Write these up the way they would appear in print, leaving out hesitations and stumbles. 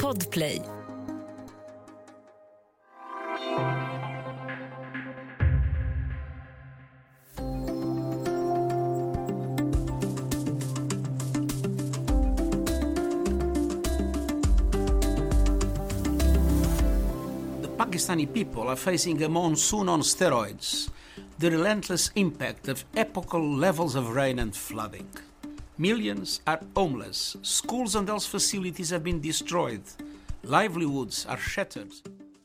Podplay. Pakistani people are facing a monsoon on steroids, the relentless impact of epochal levels of rain and flooding. Millions are homeless, schools and health facilities have been destroyed, livelihoods are shattered.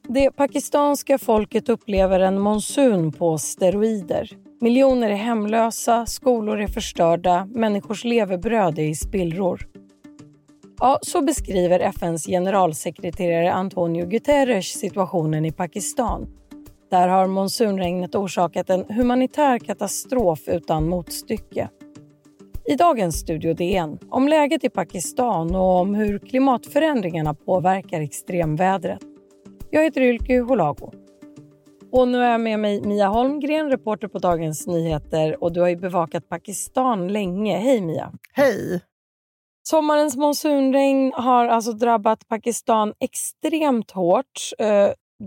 Det pakistanska folket upplever en monsun på steroider. Miljoner är hemlösa, skolor är förstörda, människors levebröd är i spillror. Ja, så beskriver FN:s generalsekreterare Antonio Guterres situationen i Pakistan. Där har monsunregnet orsakat en humanitär katastrof utan motstycke. I dagens Studio DN om läget i Pakistan och om hur klimatförändringarna påverkar extremvädret. Jag heter Ülkü Holago. Och nu är med mig Mia Holmgren, reporter på Dagens Nyheter, och du har ju bevakat Pakistan länge. Hej Mia! Hej! Sommarens monsunregn har alltså drabbat Pakistan extremt hårt.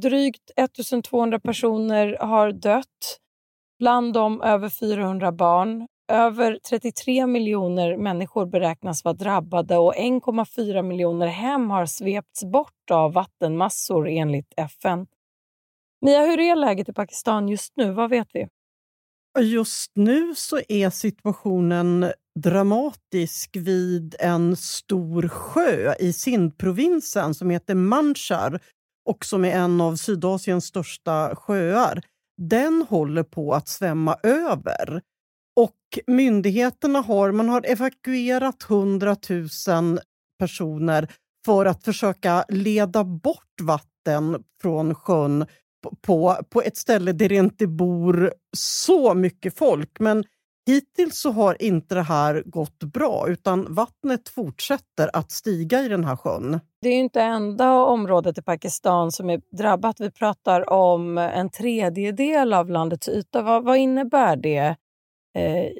Drygt 1200 personer har dött, bland dem över 400 barn. Över 33 miljoner människor beräknas vara drabbade och 1,4 miljoner hem har svepts bort av vattenmassor enligt FN. Mia, hur är läget i Pakistan just nu? Vad vet vi? Just nu så är situationen dramatisk vid en stor sjö i Sindh-provinsen som heter Manchar och som är en av Sydasiens största sjöar. Den håller på att svämma över. Och myndigheterna har evakuerat 100 000 personer för att försöka leda bort vatten från sjön på ett ställe där det inte bor så mycket folk. Men hittills så har inte det här gått bra, utan vattnet fortsätter att stiga i den här sjön. Det är ju inte enda området i Pakistan som är drabbat. Vi pratar om en tredjedel av landets yta. Vad innebär det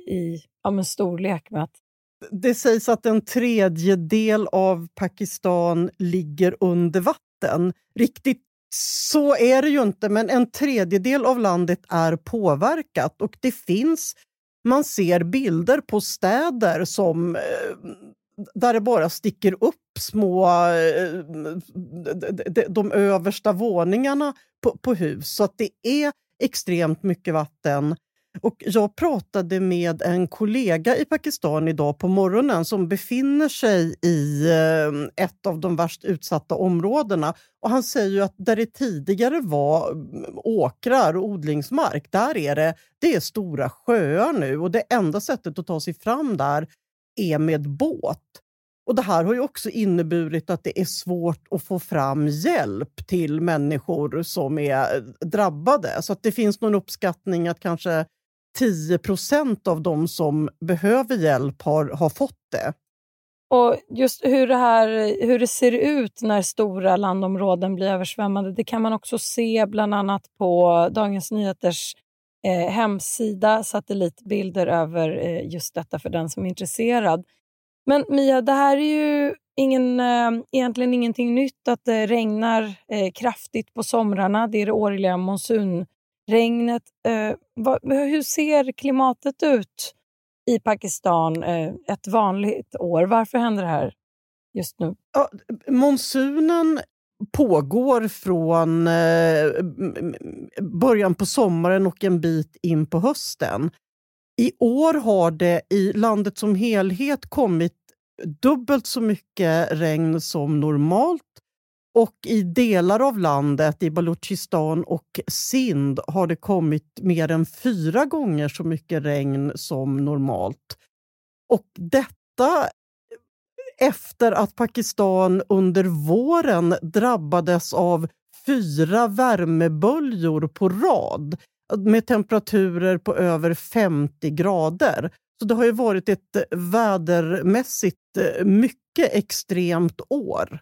i storlek med att... Det sägs att en tredjedel av Pakistan ligger under vatten. Riktigt så är det ju inte, men en tredjedel av landet är påverkat och det finns... Man ser bilder på städer som där det bara sticker upp små de översta våningarna på hus. Så att det är extremt mycket vatten. Och jag pratade med en kollega i Pakistan idag på morgonen som befinner sig i ett av de värst utsatta områdena. Och han säger ju att där det tidigare var åkrar och odlingsmark, där är det är stora sjöar nu. Och det enda sättet att ta sig fram där är med båt. Och det här har ju också inneburit att det är svårt att få fram hjälp till människor som är drabbade. Så att det finns någon uppskattning att kanske 10% av de som behöver hjälp har fått det. Och just hur det ser ut när stora landområden blir översvämmade, det kan man också se bland annat på Dagens Nyheters hemsida, satellitbilder över just detta för den som är intresserad. Men Mia, det här är ju egentligen ingenting nytt att det regnar kraftigt på somrarna. Det är det årliga monsun. Regnet, hur ser klimatet ut i Pakistan ett vanligt år? Varför händer det här just nu? Ja, monsunen pågår från början på sommaren och en bit in på hösten. I år har det i landet som helhet kommit dubbelt så mycket regn som normalt. Och i delar av landet, i Baluchistan och Sindh, har det kommit mer än 4 gånger så mycket regn som normalt. Och detta efter att Pakistan under våren drabbades av 4 värmeböljor på rad med temperaturer på över 50 grader. Så det har ju varit ett vädermässigt mycket extremt år.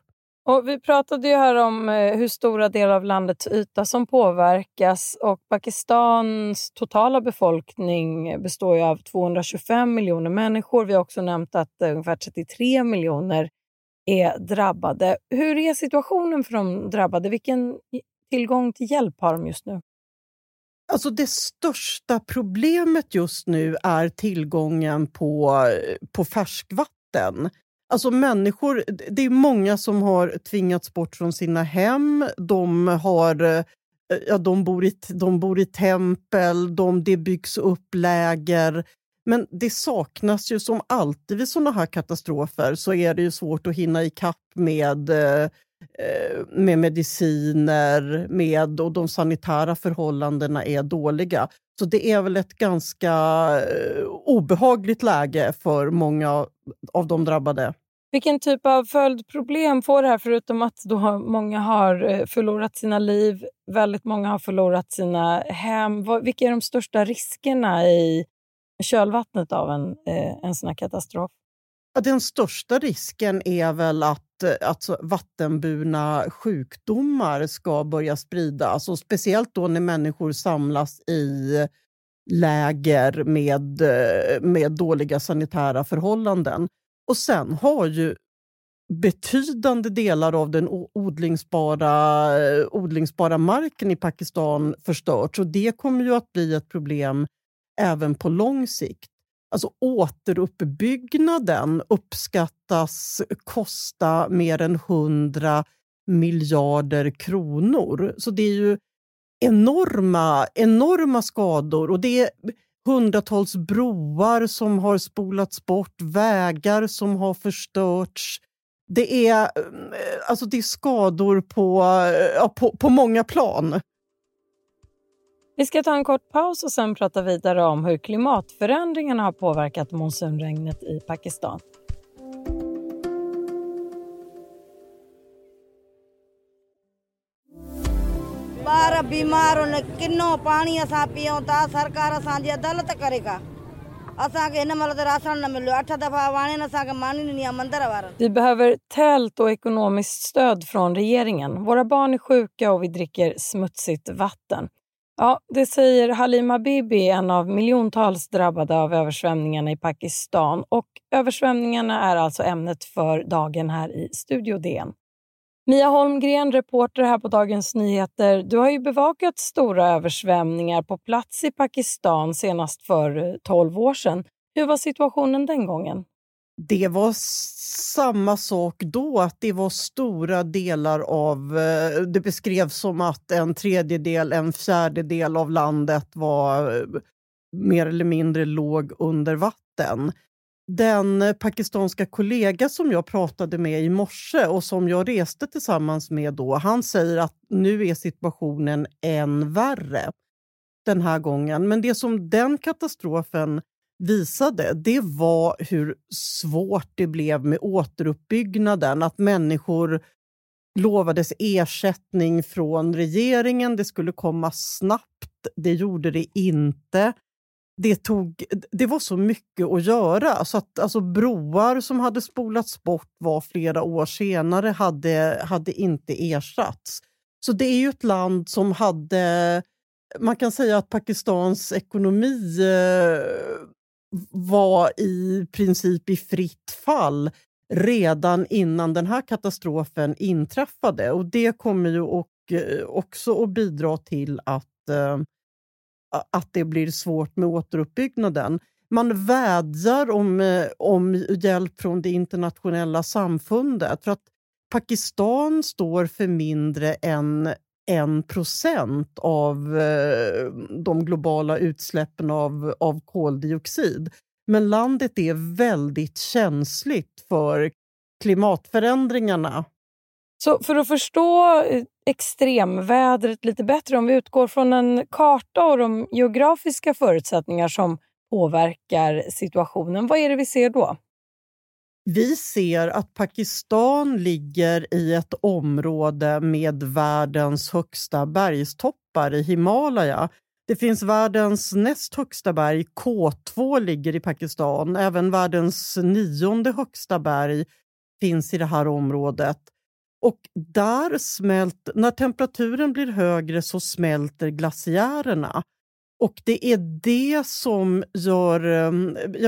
Och vi pratade ju här om hur stora delar av landets yta som påverkas, och Pakistans totala befolkning består ju av 225 miljoner människor. Vi har också nämnt att ungefär 33 miljoner är drabbade. Hur är situationen för de drabbade? Vilken tillgång till hjälp har de just nu? Alltså det största problemet just nu är tillgången på färskvatten. Alltså människor, det är många som har tvingats bort från sina hem. De bor i tempel, det byggs upp läger. Men det saknas ju som alltid vid sådana här katastrofer, så är det ju svårt att hinna ikapp med mediciner, och de sanitära förhållandena är dåliga. Så det är väl ett ganska obehagligt läge för många av de drabbade. Vilken typ av följdproblem får det här, förutom att då många har förlorat sina liv, väldigt många har förlorat sina hem? Vilka är de största riskerna i kölvattnet av en sån här katastrof? Ja, den största risken är väl att vattenburna sjukdomar ska börja spridas. Alltså speciellt då när människor samlas i läger med dåliga sanitära förhållanden. Och sen har ju betydande delar av den odlingsbara marken i Pakistan förstörts. Och det kommer ju att bli ett problem även på lång sikt. Alltså återuppbyggnaden uppskattas kosta mer än 100 miljarder kronor. Så det är ju enorma skador, och det är hundratals broar som har spolats bort, vägar som har förstörts. Det är skador på många plan. Vi ska ta en kort paus och sen prata vidare om hur klimatförändringarna har påverkat monsunregnet i Pakistan. बार बीमार होने किन्नो पानी असा पियो ता सरकार असा जी अदालत करेगा असा के इन मल राशन न मिलो 8 दफा वाणे न असा के मानी नहीं मंदिर वाला. Vi behöver tält och ekonomiskt stöd från regeringen. Våra barn är sjuka och vi dricker smutsigt vatten. Ja, det säger Halima Bibi, en av miljontals drabbade av översvämningarna i Pakistan. Och översvämningarna är alltså ämnet för dagen här i Studio DN. Mia Holmgren, reporter här på Dagens Nyheter. Du har ju bevakat stora översvämningar på plats i Pakistan senast för 12 år sedan. Hur var situationen den gången? Det var samma sak då, att det var stora delar av, det beskrevs som att en fjärdedel av landet var mer eller mindre låg under vatten. Den pakistanska kollega som jag pratade med i morse och som jag reste tillsammans med då, han säger att nu är situationen än värre den här gången. Men det som den katastrofen visade, det var hur svårt det blev med återuppbyggnaden. Att människor lovades ersättning från regeringen, det skulle komma snabbt, det gjorde det inte. Det var så mycket att göra, så att alltså broar som hade spolats bort var flera år senare hade inte ersatts. Så det är ju ett land som hade, man kan säga att Pakistans ekonomi var i princip i fritt fall redan innan den här katastrofen inträffade, och det kommer ju också att bidra till att det blir svårt med återuppbyggnaden. Man vädjar om hjälp från det internationella samfundet, för att Pakistan står för mindre än 1% av de globala utsläppen av koldioxid. Men landet är väldigt känsligt för klimatförändringarna. Så för att förstå extremvädret lite bättre, om vi utgår från en karta och de geografiska förutsättningar som påverkar situationen, vad är det vi ser då? Vi ser att Pakistan ligger i ett område med världens högsta bergstoppar i Himalaya. Det finns världens näst högsta berg, K2, ligger i Pakistan. Även världens 9:e högsta berg finns i det här området. Och när temperaturen blir högre så smälter glaciärerna. Och det är det som gör,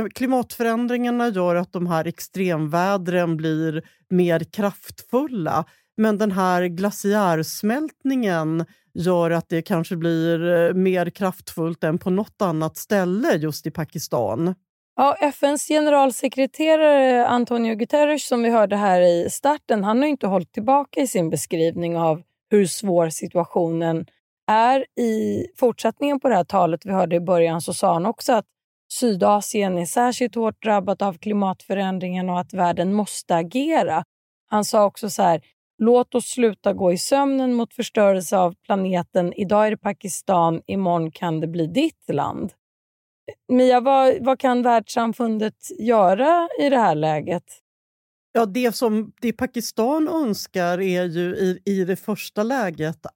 klimatförändringarna gör att de här extremvädren blir mer kraftfulla. Men den här glaciärsmältningen gör att det kanske blir mer kraftfullt än på något annat ställe just i Pakistan. Ja, FN:s generalsekreterare Antonio Guterres som vi hörde här i starten, han har inte hållit tillbaka i sin beskrivning av hur svår situationen är. I fortsättningen på det här talet vi hörde i början så sa han också att Sydasien är särskilt hårt drabbat av klimatförändringen och att världen måste agera. Han sa också så här: låt oss sluta gå i sömnen mot förstörelse av planeten. Idag är det Pakistan, imorgon kan det bli ditt land. Mia, vad kan världssamfundet göra i det här läget? Ja, det Pakistan önskar är ju i det första läget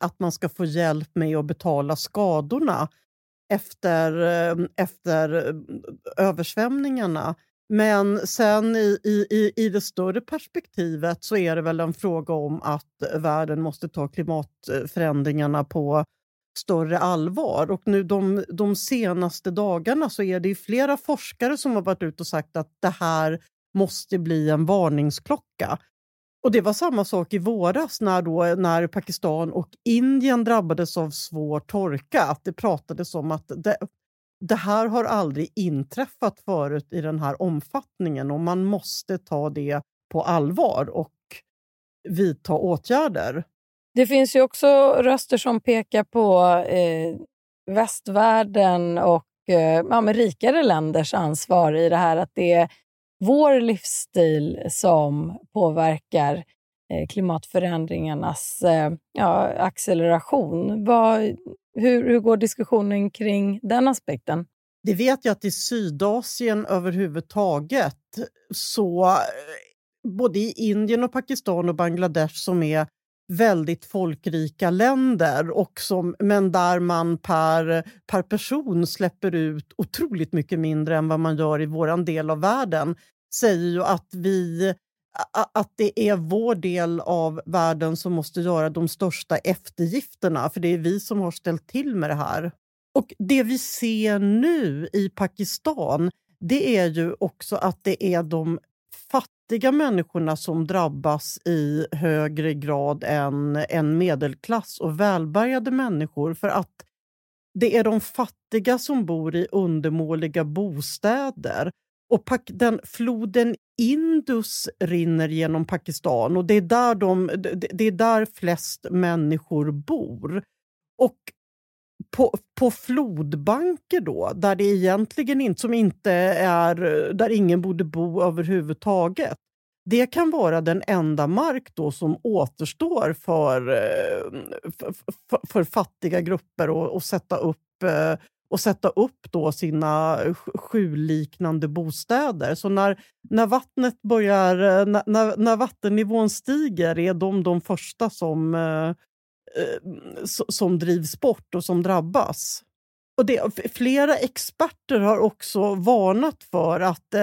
att man ska få hjälp med att betala skadorna efter översvämningarna. Men sen i det större perspektivet så är det väl en fråga om att världen måste ta klimatförändringarna på större allvar. Och nu de senaste dagarna så är det flera forskare som har varit ute och sagt att det här måste bli en varningsklocka. Och det var samma sak i våras när Pakistan och Indien drabbades av svår torka. Att det pratades om att det här har aldrig inträffat förut i den här omfattningen och man måste ta det på allvar och vidta åtgärder. Det finns ju också röster som pekar på västvärlden och rikare länders ansvar i det här, att det är vår livsstil som påverkar klimatförändringarnas acceleration. Hur går diskussionen kring den aspekten? Det vet jag att i Sydasien överhuvudtaget, så både i Indien och Pakistan och Bangladesh som är väldigt folkrika länder men där man per person släpper ut otroligt mycket mindre än vad man gör i våran del av världen, säger ju att det är vår del av världen som måste göra de största eftergifterna, för det är vi som har ställt till med det här. Och det vi ser nu i Pakistan, det är ju också att det är de fattiga människorna som drabbas i högre grad än en medelklass och välbärgade människor, för att det är de fattiga som bor i undermåliga bostäder. Och den floden Indus rinner genom Pakistan och det är där flest människor bor. Och på flodbanker då, där det egentligen där ingen borde bo överhuvudtaget. Det kan vara den enda mark då som återstår för fattiga grupper och sätta upp då sina sjuliknande bostäder. Så när vattnet börjar, när vattennivån stiger, är de första som drivs bort och som drabbas. Och flera experter har också varnat för att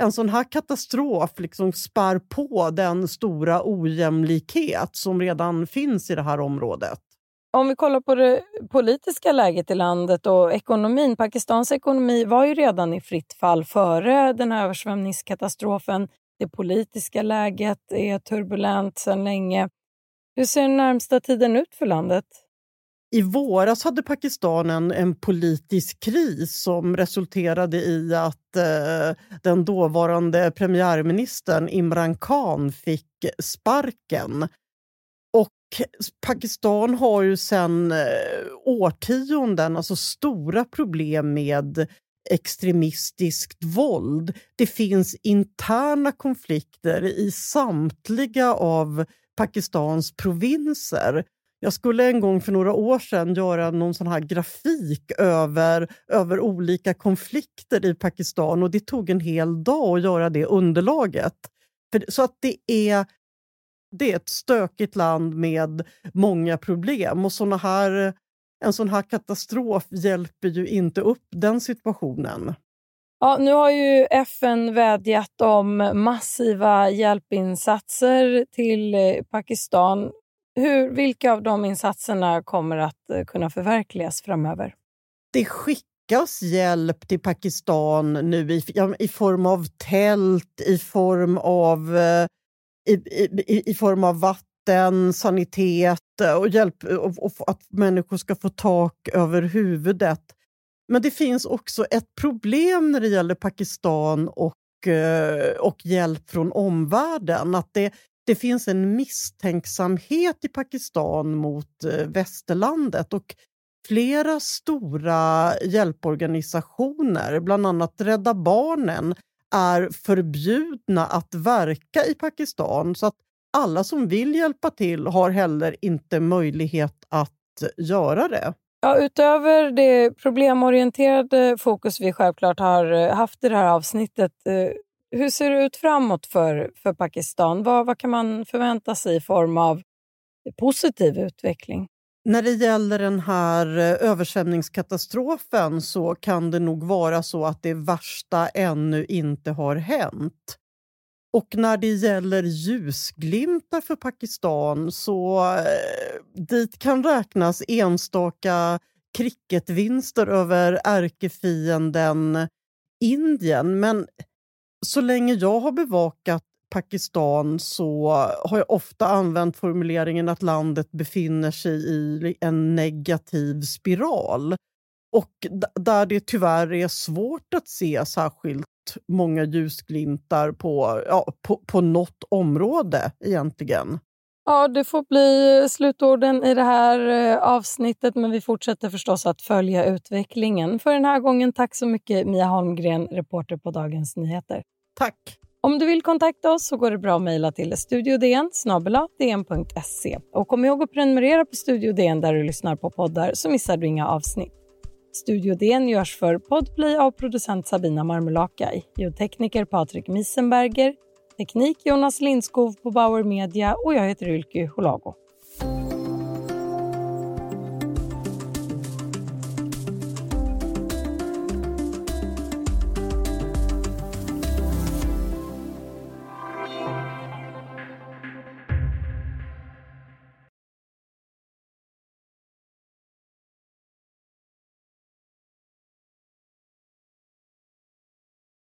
en sån här katastrof liksom spär på den stora ojämlikhet som redan finns i det här området. Om vi kollar på det politiska läget i landet och ekonomin. Pakistans ekonomi var ju redan i fritt fall före den här översvämningskatastrofen. Det politiska läget är turbulent sedan länge. Hur ser den närmsta tiden ut för landet? I våras hade Pakistan en politisk kris som resulterade i att den dåvarande premiärministern Imran Khan fick sparken. Pakistan har ju sedan årtionden stora problem med extremistiskt våld. Det finns interna konflikter i samtliga av Pakistans provinser. Jag skulle en gång för några år sedan göra någon sån här grafik över olika konflikter i Pakistan och det tog en hel dag att göra det underlaget. Så att det är ett stökigt land med många problem och en sån här katastrof hjälper ju inte upp den situationen. Ja, nu har ju FN vädjat om massiva hjälpinsatser till Pakistan. Vilka av de insatserna kommer att kunna förverkligas framöver? Det skickas hjälp till Pakistan nu i form av tält, i form av vatten, sanitet och hjälp och att människor ska få tak över huvudet. Men det finns också ett problem när det gäller Pakistan och hjälp från omvärlden. Att det finns en misstänksamhet i Pakistan mot västerlandet. Och flera stora hjälporganisationer, bland annat Rädda Barnen, är förbjudna att verka i Pakistan. Så att alla som vill hjälpa till har heller inte möjlighet att göra det. Ja, utöver det problemorienterade fokus vi självklart har haft i det här avsnittet, hur ser det ut framåt för Pakistan? Vad kan man förvänta sig i form av positiv utveckling? När det gäller den här översvämningskatastrofen så kan det nog vara så att det värsta ännu inte har hänt. Och när det gäller ljusglimtar för Pakistan så dit kan räknas enstaka cricketvinster över ärkefienden Indien. Men så länge jag har bevakat Pakistan så har jag ofta använt formuleringen att landet befinner sig i en negativ spiral. Och där det tyvärr är svårt att se särskilt många ljusglimtar på något område egentligen. Ja, det får bli slutorden i det här avsnittet, men vi fortsätter förstås att följa utvecklingen. För den här gången, tack så mycket Mia Holmgren, reporter på Dagens Nyheter. Tack! Om du vill kontakta oss så går det bra att mejla till studiodn@dn.se. Och kom ihåg att prenumerera på Studio DN där du lyssnar på poddar så missar du inga avsnitt. Studio DN görs för Podplay av producent Sabina Marmullakaj, ljudtekniker Patrik Miesenberger, teknik Jonas Lindskov på Bauer Media och jag heter Ülkü Holago.